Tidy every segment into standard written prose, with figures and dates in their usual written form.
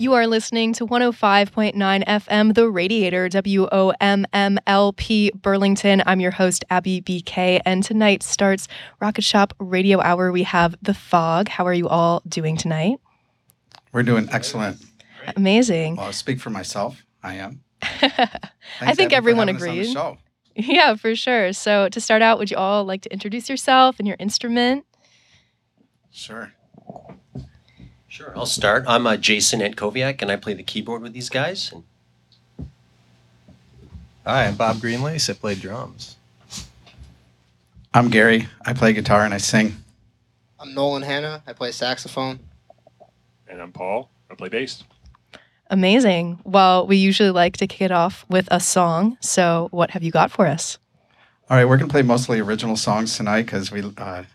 You are listening to 105.9 FM, The Radiator, WOMMLP, Burlington. I'm your host, Abby BK, and tonight starts Rocket Shop Radio Hour. We have The Fog. How are you all doing tonight? We're doing excellent. Amazing. Well, I'll speak for myself. I am. I think everyone agrees. Yeah, for sure. So to start out, would you all like to introduce yourself and your instrument? Sure, I'll start. I'm Jason Antkoviak, and I play the keyboard with these guys. Hi, I'm Bob Greenlace. I play drums. I'm Gary. I play guitar and I sing. I'm Nolan Hanna. I play saxophone. And I'm Paul. I play bass. Amazing. Well, we usually like to kick it off with a song, so what have you got for us? All right, we're going to play mostly original songs tonight because we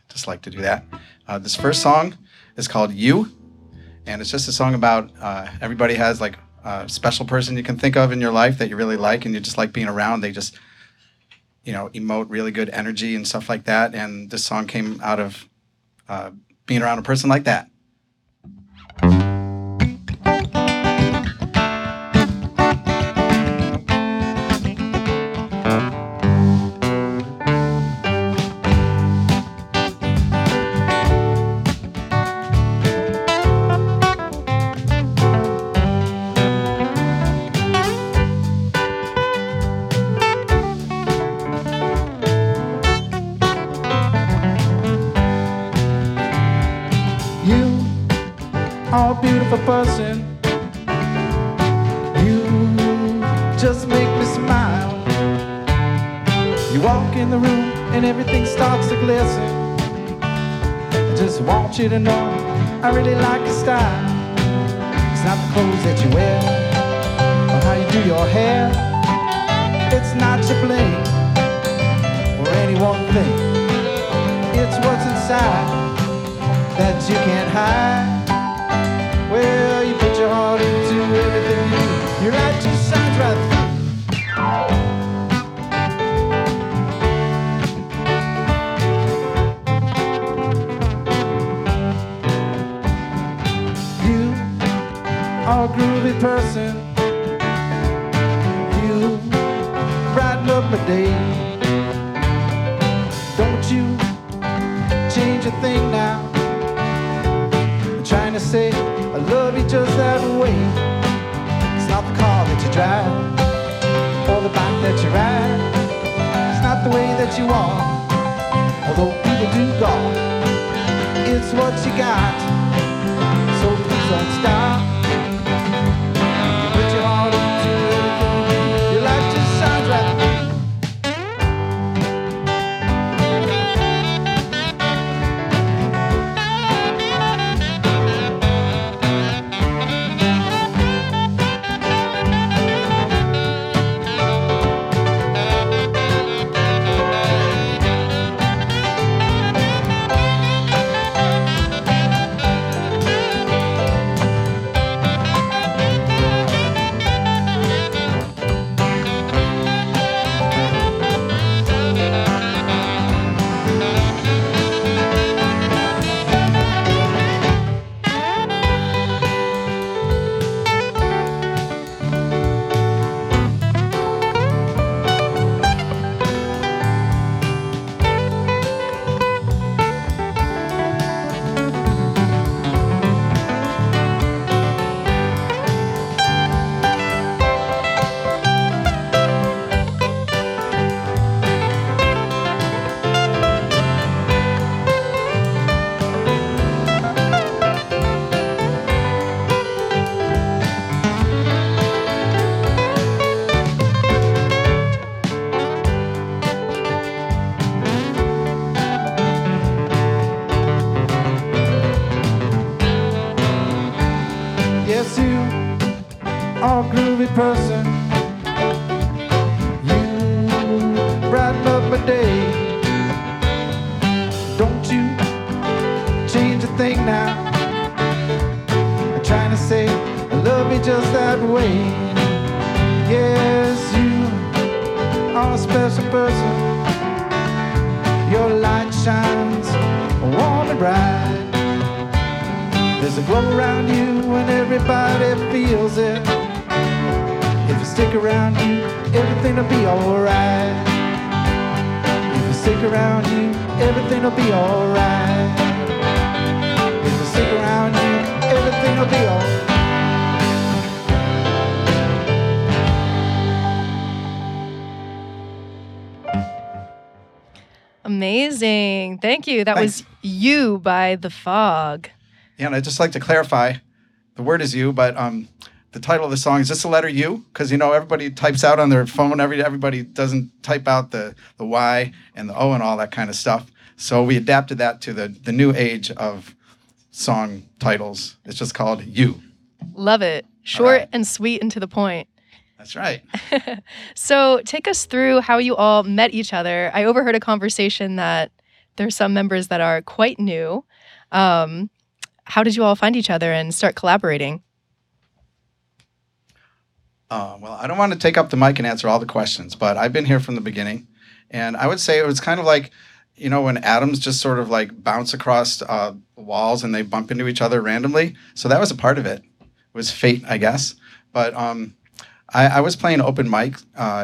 just like to do that. This first song is called You. And it's just a song about everybody has like a special person you can think of in your life that you really like and you just like being around. They just, you know, emote really good energy and stuff like that. And this song came out of being around a person like that. You to know I really like your style. It's not the clothes that you wear or how you do your hair. It's not your bling or any one thing. It's what's inside that you can't hide. Well, you put your heart into everything you do. Your light just shines right through. Groovy person, you brighten up my day. Don't you change a thing now. I'm trying to say I love you just that way. It's not the car that you drive or the bike that you ride. It's not the way that you are, although people do go. It's what you got, so please don't stop. a special person. Your light shines warm and bright. There's a glow around you and everybody feels it. If you stick around you, everything'll be alright. If you stick around you, everything'll be alright. If you stick around you, everything'll be alright. Amazing. Thank you. That Thanks. Was You by The Fog. Yeah, and I'd just like to clarify, the word is you, but the title of the song, is this the letter U? Because, you know, everybody types out on their phone. Everybody doesn't type out the Y and the O and all that kind of stuff. So we adapted that to the new age of song titles. It's just called You. Love it. Short right. and sweet and to the point. That's right. So take us through how you all met each other. I overheard a conversation that there are some members that are quite new. How did you all find each other and start collaborating? Well, I don't want to take up the mic and answer all the questions, but I've been here from the beginning. And I would say it was kind of like, you know, when atoms just sort of like bounce across walls and they bump into each other randomly. So that was a part of it. It was fate, I guess. But I was playing open mic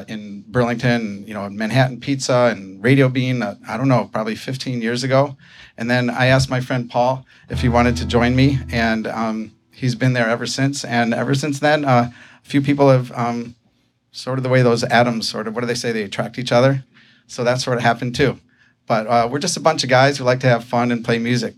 in Burlington, you know, Manhattan Pizza and Radio Bean, I don't know, probably 15 years ago. And then I asked my friend Paul if he wanted to join me, and he's been there ever since. And ever since then, a few people have sort of the way those atoms sort of, what do they say, they attract each other. So that sort of happened too. But we're just a bunch of guys who like to have fun and play music.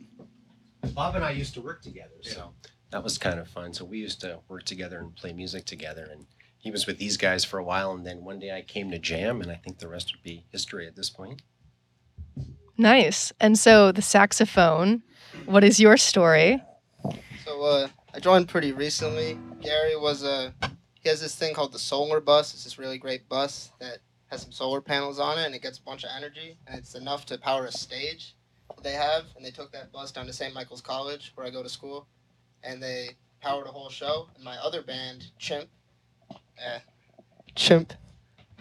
Bob and I used to work together, so that was kind of fun. So we used to work together and play music together, and he was with these guys for a while, and then one day I came to jam, and I think the rest would be history at this point. Nice. And so the saxophone, what is your story? So I joined pretty recently. Gary was he has this thing called the solar bus. It's this really great bus that has some solar panels on it, and it gets a bunch of energy, and it's enough to power a stage that they have. And they took that bus down to St. Michael's College, where I go to school, and they powered a whole show. And my other band, Chimp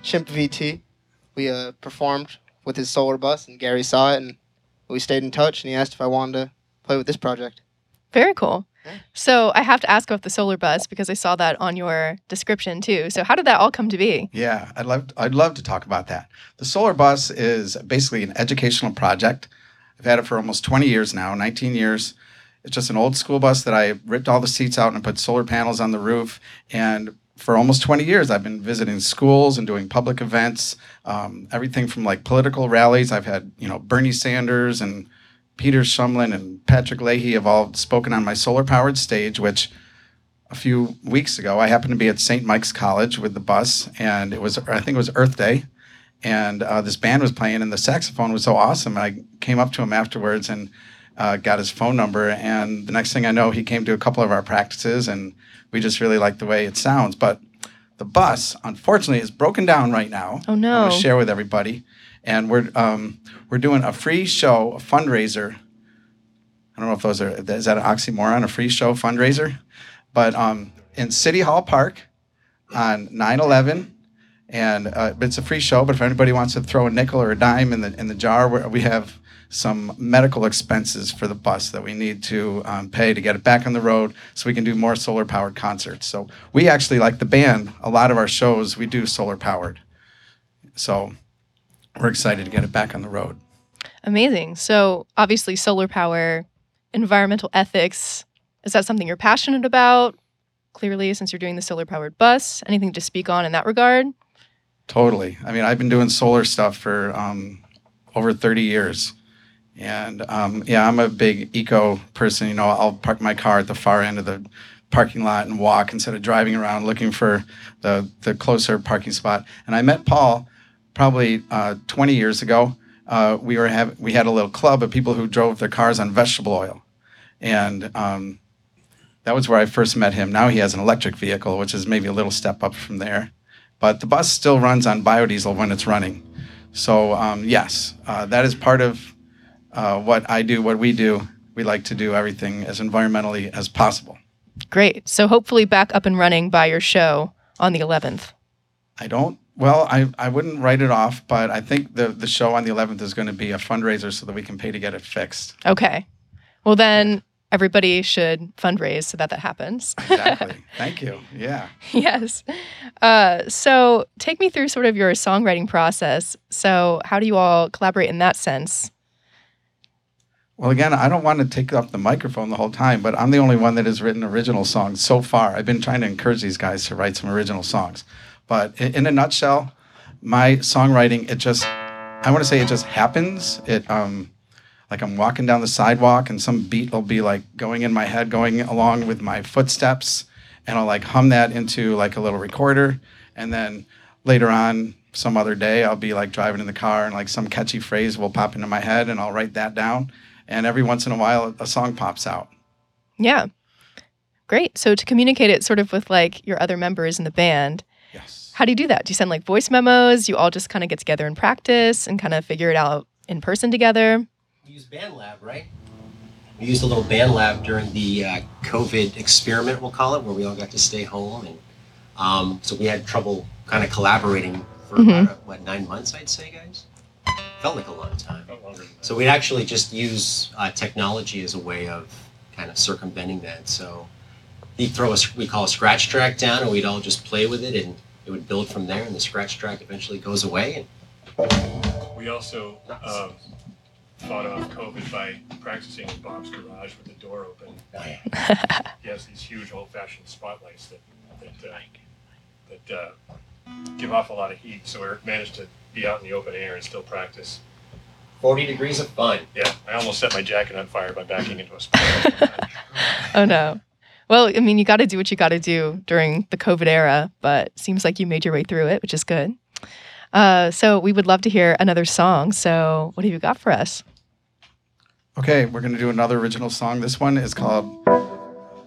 VT. We performed with his solar bus, and Gary saw it, and we stayed in touch, and he asked if I wanted to play with this project. Very cool. Yeah. So I have to ask about the solar bus because I saw that on your description too. So how did that all come to be? Yeah, I'd love to talk about that. The solar bus is basically an educational project. I've had it for almost 20 years now, 19 years. It's just an old school bus that I ripped all the seats out and put solar panels on the roof, and for almost 20 years, I've been visiting schools and doing public events, everything from like political rallies. I've had, you know, Bernie Sanders and Peter Shumlin and Patrick Leahy have all spoken on my solar-powered stage, which a few weeks ago, I happened to be at St. Mike's College with the bus, and I think it was Earth Day, and this band was playing, and the saxophone was so awesome. I came up to him afterwards and got his phone number, and the next thing I know, he came to a couple of our practices, and we just really like the way it sounds. But the bus, unfortunately, is broken down right now. Oh no! I'm going to share with everybody, and we're doing a free show, a fundraiser. I don't know if those are, is that an oxymoron, a free show fundraiser? But in City Hall Park on 9/11, and it's a free show. But if anybody wants to throw a nickel or a dime in the jar, we have some medical expenses for the bus that we need to pay to get it back on the road so we can do more solar-powered concerts. So we actually, like the band, a lot of our shows, we do solar-powered. So we're excited to get it back on the road. Amazing. So obviously solar power, environmental ethics, is that something you're passionate about? Clearly, since you're doing the solar-powered bus, anything to speak on in that regard? Totally. I mean, I've been doing solar stuff for over 30 years. And yeah, I'm a big eco person. You know, I'll park my car at the far end of the parking lot and walk instead of driving around looking for the closer parking spot. And I met Paul probably 20 years ago. We had a little club of people who drove their cars on vegetable oil, and that was where I first met him. Now he has an electric vehicle, which is maybe a little step up from there. But the bus still runs on biodiesel when it's running. So yes, that is part of what I do, what we do. We like to do everything as environmentally as possible. Great. So hopefully back up and running by your show on the 11th. I don't Well, I wouldn't write it off, but I think the show on the 11th is going to be a fundraiser so that we can pay to get it fixed. Okay. Well, then everybody should fundraise so that happens. Exactly. Thank you. Yeah. Yes. So take me through sort of your songwriting process. So how do you all collaborate in that sense? Well, again, I don't want to take up the microphone the whole time, but I'm the only one that has written original songs so far. I've been trying to encourage these guys to write some original songs. But in a nutshell, my songwriting, it just happens. Like I'm walking down the sidewalk and some beat will be like going in my head, going along with my footsteps. And I'll like hum that into like a little recorder. And then later on, some other day, I'll be like driving in the car and like some catchy phrase will pop into my head and I'll write that down. And every once in a while, a song pops out. Yeah. Great. So to communicate it sort of with like your other members in the band. Yes. How do you do that? Do you send like voice memos? You all just kind of get together and practice and kind of figure it out in person together? We use BandLab, right? We used a little BandLab during the COVID experiment, we'll call it, where we all got to stay home. And so we had trouble kind of collaborating for about, 9 months, I'd say, guys? Felt like a long time. So we'd actually just use technology as a way of kind of circumventing that. So he'd we call a scratch track down, and we'd all just play with it, and it would build from there, and the scratch track eventually goes away. And we also fought off COVID by practicing in Bob's garage with the door open. He has these huge old-fashioned spotlights that give off a lot of heat, so Eric managed to be out in the open air and still practice. 40 degrees of fun. Yeah, I almost set my jacket on fire by backing into a spotlight. Oh, no. Well, I mean, you got to do what you got to do during the COVID era, but seems like you made your way through it, which is good. So we would love to hear another song. So what have you got for us? Okay, we're going to do another original song. This one is called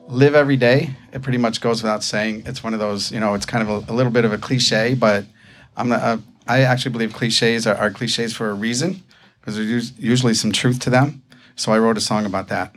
Live Every Day. It pretty much goes without saying. It's one of those, you know, it's kind of a little bit of a cliche, but I actually believe cliches are cliches for a reason because there's usually some truth to them. So I wrote a song about that.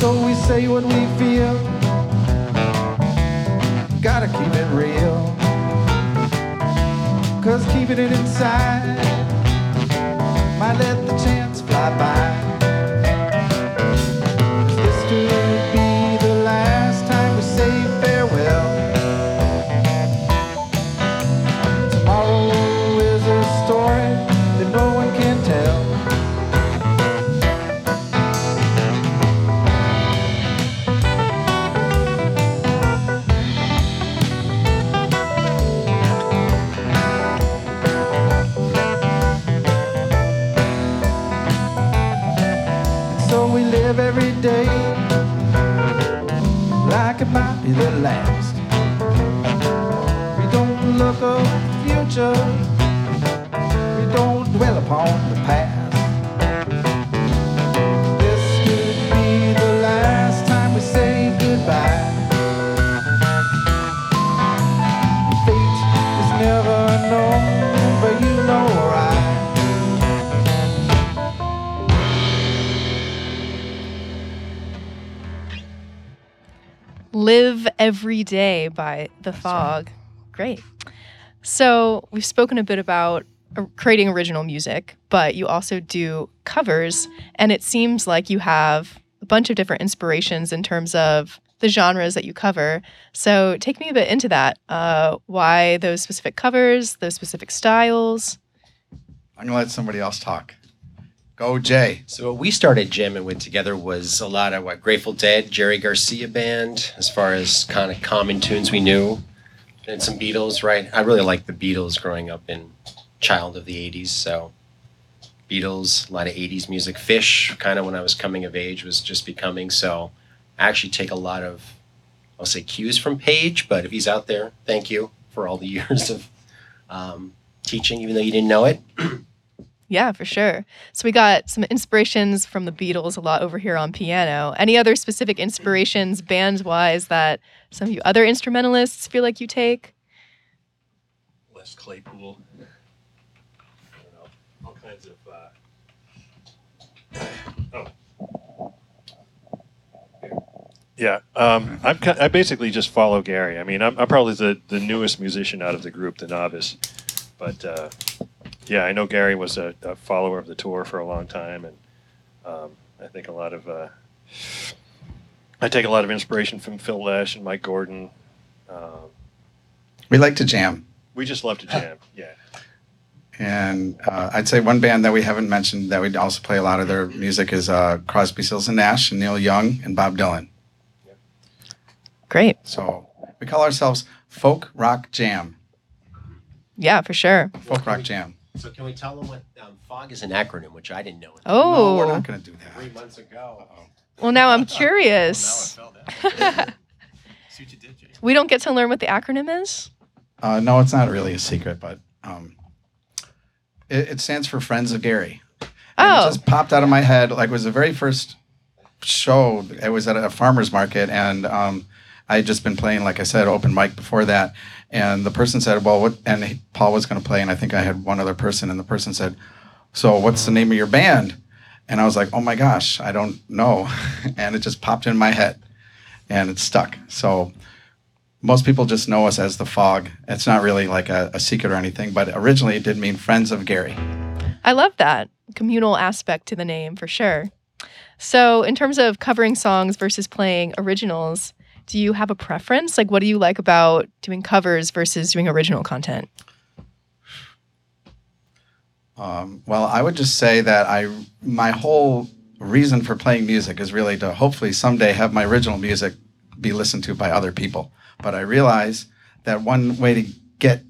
so we say what we feel. Gotta keep it real, 'cause keeping it inside might let the chance fly by. Like it might be the last. We don't look up the future, we don't dwell upon the past. This could be the last time we say goodbye. Fate is never known, but you know Live Every Day by The Fog. Right. Great. So we've spoken a bit about creating original music, but you also do covers, and it seems like you have a bunch of different inspirations in terms of the genres that you cover. So take me a bit into that. Why those specific covers, those specific styles? I'm going to let somebody else talk. Go, Jay. So what we started jamming with together was a lot of what Grateful Dead, Jerry Garcia Band, as far as kind of common tunes we knew, and some Beatles, right? I really liked the Beatles growing up and child of the 80s, so Beatles, a lot of 80s music. Fish, kind of when I was coming of age, was just becoming, so I actually take a lot of, I'll say cues from Paige, but if he's out there, thank you for all the years of teaching, even though you didn't know it. Yeah, for sure. So we got some inspirations from the Beatles a lot over here on piano. Any other specific inspirations, bands-wise, that some of you other instrumentalists feel like you take? Les Claypool. I don't know. All kinds of... Yeah, I basically just follow Gary. I mean, I'm probably the newest musician out of the group, the novice. But... yeah, I know Gary was a follower of the tour for a long time, and I think a lot of I take a lot of inspiration from Phil Lesh and Mike Gordon. We like to jam. We just love to jam, yeah. And I'd say one band that we haven't mentioned that we also play a lot of their music is Crosby, Stills and Nash, and Neil Young, and Bob Dylan. Yeah. Great. So we call ourselves Folk Rock Jam. Yeah, for sure. Folk Rock Jam. So can we tell them what FOG is an acronym, which I didn't know. Oh. No, we're not going to do that. 3 months ago. Uh-oh. Well, now I'm curious. Well, now I fell down. See what you did, Jay. We don't get to learn what the acronym is? No, it's not really a secret, but it stands for Friends of Gary. And it just popped out of my head. Like, it was the very first show. It was at a farmer's market, and I had just been playing, like I said, open mic before that. And the person said, well, what? And Paul was going to play, and I think I had one other person. And the person said, so what's the name of your band? And I was like, oh, my gosh, I don't know. And it just popped in my head, and it stuck. So most people just know us as The Fog. It's not really like a secret or anything, but originally it did mean Friends of Gary. I love that communal aspect to the name for sure. So in terms of covering songs versus playing originals, do you have a preference? Like, what do you like about doing covers versus doing original content? Well, I would just say that my whole reason for playing music is really to hopefully someday have my original music be listened to by other people. But I realize that one way to get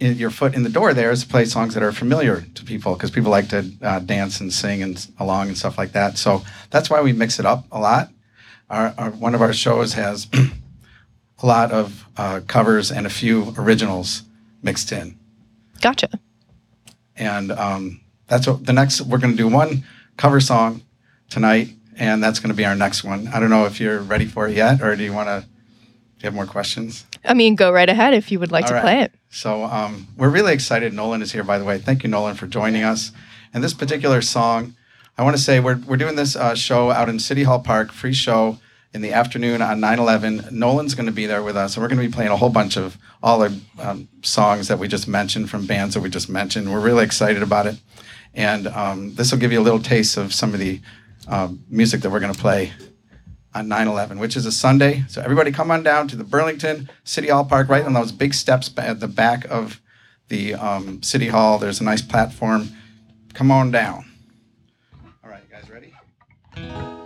your foot in the door there is to play songs that are familiar to people, because people like to dance and sing and along and stuff like that. So that's why we mix it up a lot. One of our shows has a lot of covers and a few originals mixed in. Gotcha. And that's what we're going to do one cover song tonight, and that's going to be our next one. I don't know if you're ready for it yet, or do you have more questions? I mean, go right ahead if you would like to play it. So we're really excited. Nolan is here, by the way. Thank you, Nolan, for joining us. And this particular song I want to say we're doing this show out in City Hall Park, free show in the afternoon on 9/11. Nolan's going to be there with us, and we're going to be playing a whole bunch of all the songs that we just mentioned from bands that we just mentioned. We're really excited about it, and this will give you a little taste of some of the music that we're going to play on 9/11, which is a Sunday. So everybody come on down to the Burlington City Hall Park, right on those big steps at the back of the City Hall. There's a nice platform. Come on down. All right, you guys ready? Alone.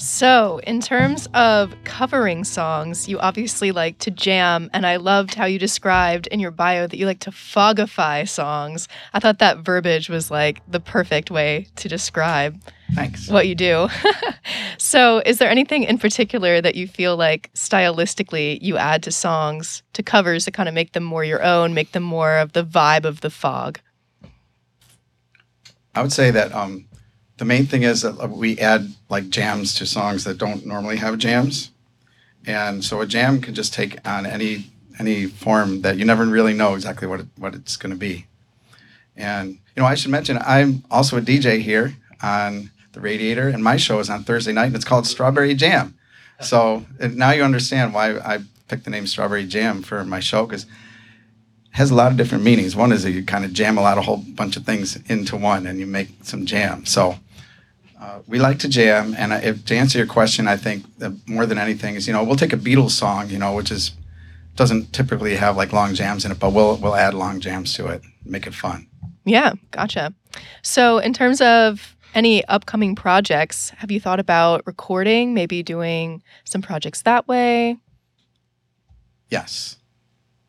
So, in terms of covering songs, you obviously like to jam, and I loved how you described in your bio that you like to fogify songs. I thought that verbiage was like the perfect way to describe what you do. So, is there anything in particular that you feel like stylistically you add to songs, to covers, to kind of make them more your own, make them more of the vibe of The Fog? I would say that the main thing is that we add like jams to songs that don't normally have jams. And so a jam can just take on any form that you never really know exactly what it's going to be. And, you know, I should mention, I'm also a DJ here on The Radiator, and my show is on Thursday night, and it's called Strawberry Jam. So now you understand why I picked the name Strawberry Jam for my show, because has a lot of different meanings. One is that you kind of jam a whole bunch of things into one, and you make some jam. So we like to jam, and to answer your question, I think that more than anything is, you know, we'll take a Beatles song, you know, which is doesn't typically have like long jams in it, but we'll add long jams to it, make it fun. Yeah, gotcha. So in terms of any upcoming projects, have you thought about recording, maybe doing some projects that way? Yes.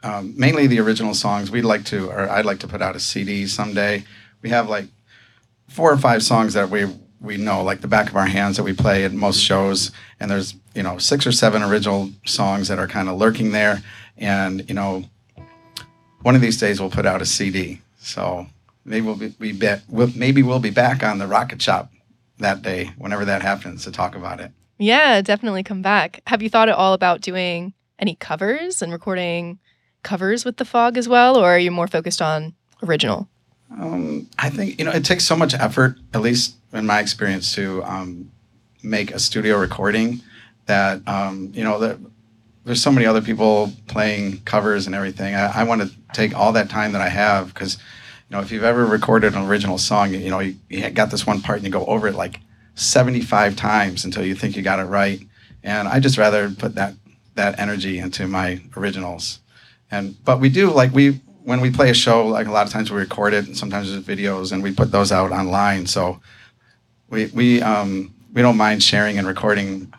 Mainly the original songs. I'd like to put out a CD someday. We have like 4 or 5 songs that we know, like the back of our hands, that we play at most shows. And there's, you know, 6 or 7 original songs that are kind of lurking there. And, you know, one of these days we'll put out a CD. So maybe we'll be back on the Rocket Shop that day, whenever that happens, to talk about it. Yeah, definitely come back. Have you thought at all about doing any covers and recording covers with The Fog as well, or are you more focused on original? I think, you know, it takes so much effort, at least in my experience, to make a studio recording that, you know, there's so many other people playing covers and everything. I want to take all that time that I have, because, you know, if you've ever recorded an original song, you know, you got this one part and you go over it like 75 times until you think you got it right. And I just rather put that energy into my originals. But we do, like, when we play a show, like a lot of times we record it, and sometimes there's videos, and we put those out online. So we don't mind sharing and recording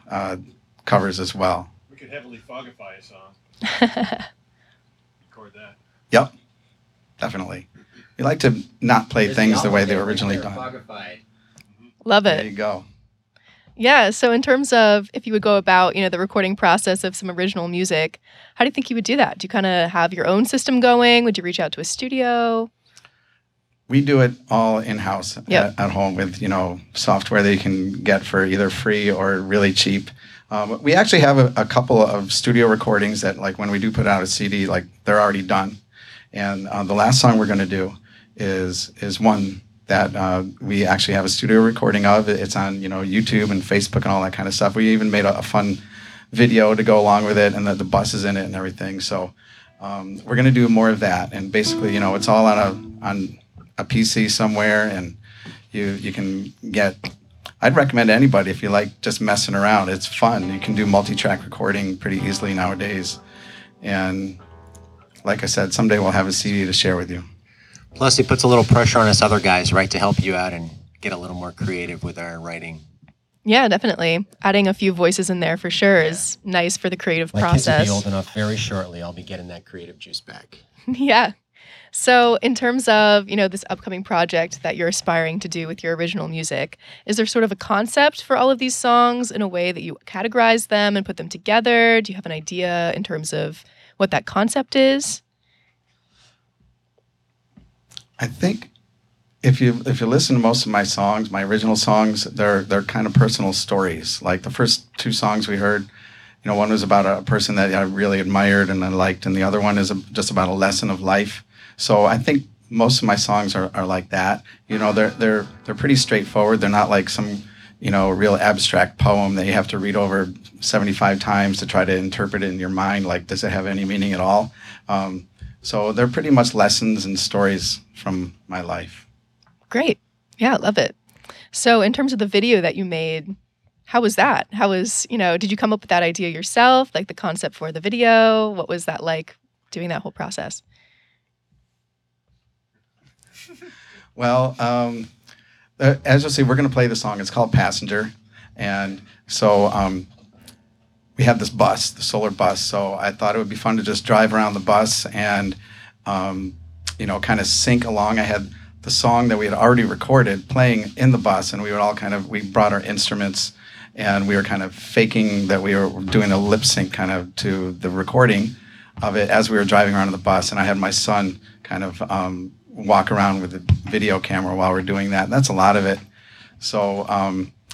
covers as well. We could heavily fogify a song. Record that. Yep, definitely. We like to not play things the way they were originally done. Fogified. Love it. There you go. Yeah, so in terms of if you would go about, you know, the recording process of some original music, how do you think you would do that? Do you kind of have your own system going? Would you reach out to a studio? We do it all in-house. Yep. at home with, you know, software that you can get for either free or really cheap. We actually have a couple of studio recordings that, like, when we do put out a CD, like, they're already done. And the last song we're going to do is one that we actually have a studio recording of. It's on, you know, YouTube and Facebook and all that kind of stuff. We even made a fun video to go along with it, and the bus is in it and everything. So we're going to do more of that. And basically, you know, it's all on a PC somewhere, and you can get. I'd recommend to anybody, if you like just messing around, it's fun. You can do multi-track recording pretty easily nowadays. And like I said, someday we'll have a CD to share with you. Plus, it puts a little pressure on us other guys, right, to help you out and get a little more creative with our writing. Yeah, definitely. Adding a few voices in there for sure is nice for the creative process. My kids will be old enough very shortly. I'll be getting that creative juice back. Yeah. So in terms of, you know, this upcoming project that you're aspiring to do with your original music, is there sort of a concept for all of these songs in a way that you categorize them and put them together? Do you have an idea in terms of what that concept is? I think if you listen to most of my songs, my original songs, they're kind of personal stories. Like the first two songs we heard, you know, one was about a person that I really admired and I liked, and the other one is just about a lesson of life. So I think most of my songs are like that. You know, they're pretty straightforward. They're not like some, you know, real abstract poem that you have to read over 75 times to try to interpret it in your mind. Like, does it have any meaning at all? So they're pretty much lessons and stories from my life. Great. Yeah, I love it. So in terms of the video that you made, how was that? How was, you know, did you come up with that idea yourself, like the concept for the video? What was that like, doing that whole process? Well, as you'll see, we're going to play the song. It's called Passenger. And so we have this bus, the solar bus. So I thought it would be fun to just drive around the bus and, you know, kind of sync along. I had the song that we had already recorded playing in the bus, and we would all kind of, we brought our instruments and we were kind of faking that we were doing a lip sync kind of to the recording of it as we were driving around in the bus. And I had my son kind of walk around with a video camera while we're doing that. And that's a lot of it. So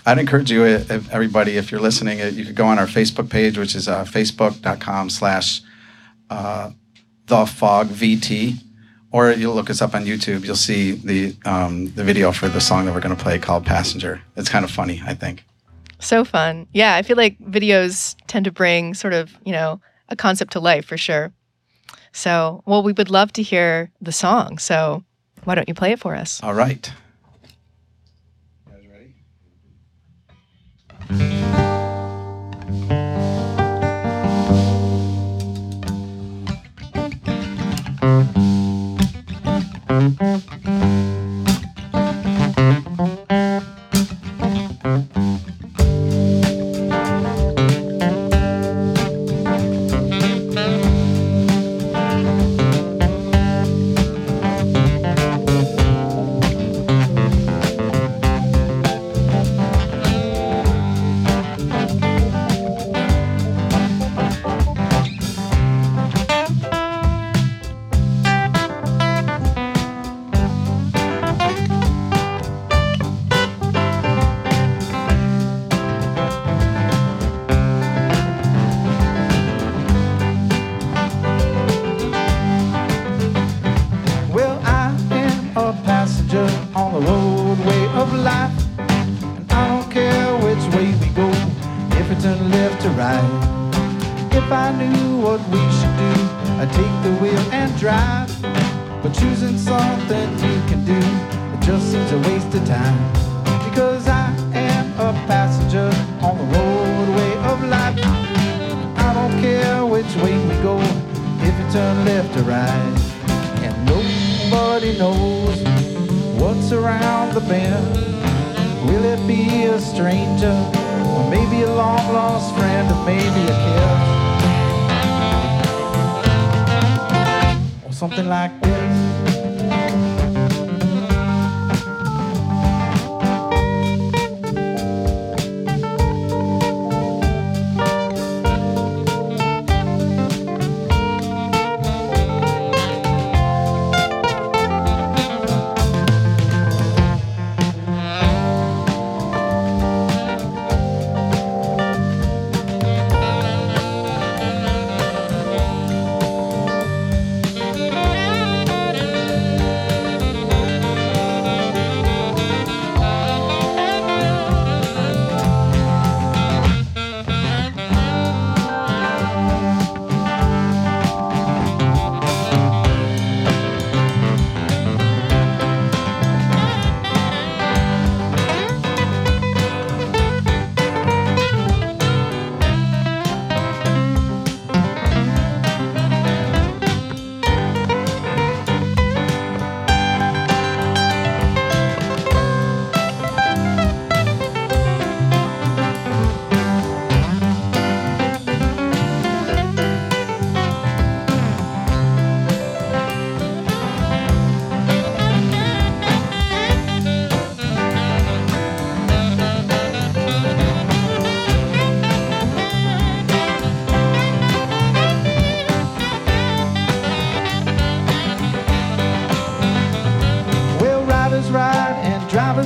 I'd encourage you, if everybody, if you're listening, you could go on our Facebook page, which is facebook.com/TheFogVT, or you'll look us up on YouTube. You'll see the video for the song that we're going to play called Passenger. It's kind of funny, I think. So fun. Yeah, I feel like videos tend to bring sort of, you know, a concept to life for sure. So, well, we would love to hear the song. So why don't you play it for us? All right. You guys ready?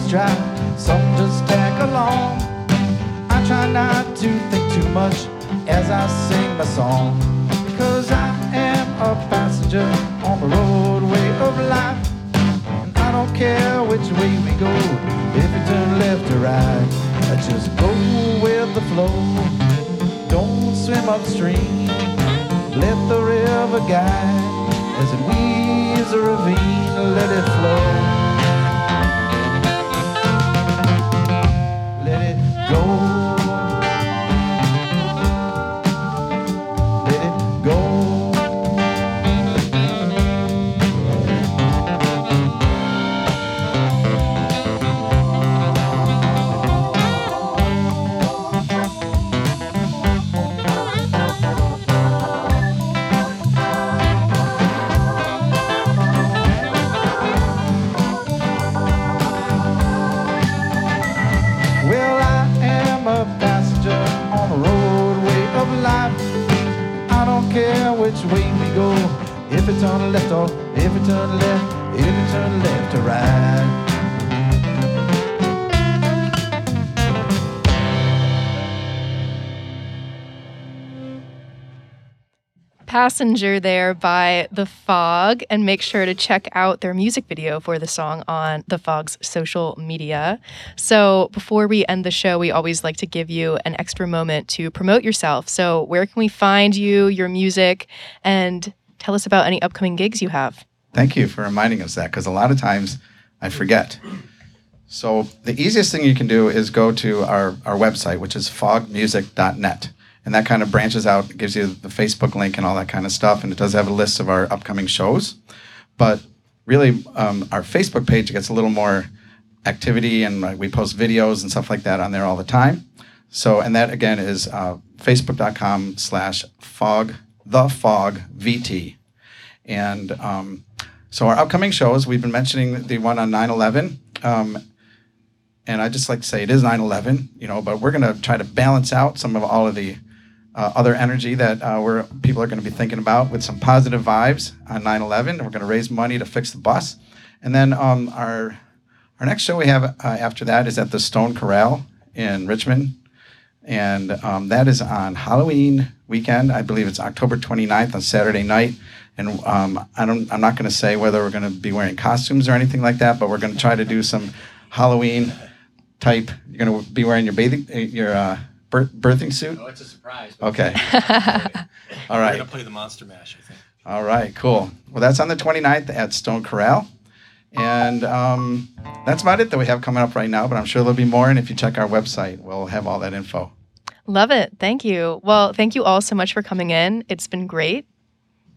is dry, some just tag along. I try not to think too much as I sing my song, because I am a passenger on the roadway of life, and I don't care which way we go, if we turn left or right. I just go with the flow, don't swim upstream, let the river guide. As it weaves a ravine, let it flow. Passenger there by The Fog, and make sure to check out their music video for the song on The Fog's social media. So before we end the show, we always like to give you an extra moment to promote yourself. So where can we find you, your music, and tell us about any upcoming gigs you have? Thank you for reminding us that, because a lot of times I forget. So the easiest thing you can do is go to our website, which is fogmusic.net. And that kind of branches out, it gives you the Facebook link and all that kind of stuff, and it does have a list of our upcoming shows. But really, our Facebook page gets a little more activity, and we post videos and stuff like that on there all the time. So, and that, again, is facebook.com/fogVT. And so our upcoming shows, we've been mentioning the one on 9/11. And I just like to say it is 9/11, you know, but we're going to try to balance out some of all of the other energy that people are going to be thinking about with some positive vibes on 9/11. And we're going to raise money to fix the bus. And then our next show we have after that is at the Stone Corral in Richmond. And that is on Halloween weekend. I believe it's October 29th on Saturday night. And I'm not going to say whether we're going to be wearing costumes or anything like that, but we're going to try to do some Halloween type. You're going to be wearing your birthing suit? Oh, it's a surprise. Okay. All right. We're going to play the Monster Mash, I think. All right, cool. Well, that's on the 29th at Stone Corral. And that's about it that we have coming up right now, but I'm sure there'll be more. And if you check our website, we'll have all that info. Love it. Thank you. Well, thank you all so much for coming in. It's been great.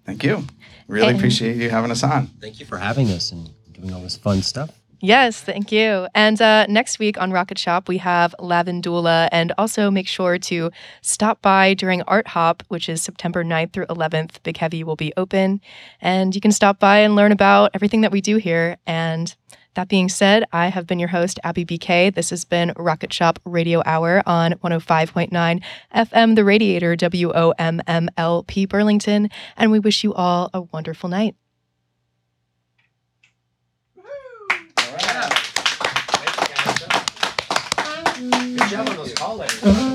Thank you. Really appreciate you having us on. Thank you for having us and giving all this fun stuff. Yes, thank you. And next week on Rocket Shop, we have Lavendula. And also make sure to stop by during Art Hop, which is September 9th through 11th. Big Heavy will be open. And you can stop by and learn about everything that we do here. And that being said, I have been your host, Abby BK. This has been Rocket Shop Radio Hour on 105.9 FM, The Radiator, WOMMLP, Burlington. And we wish you all a wonderful night. Good job on those call letters.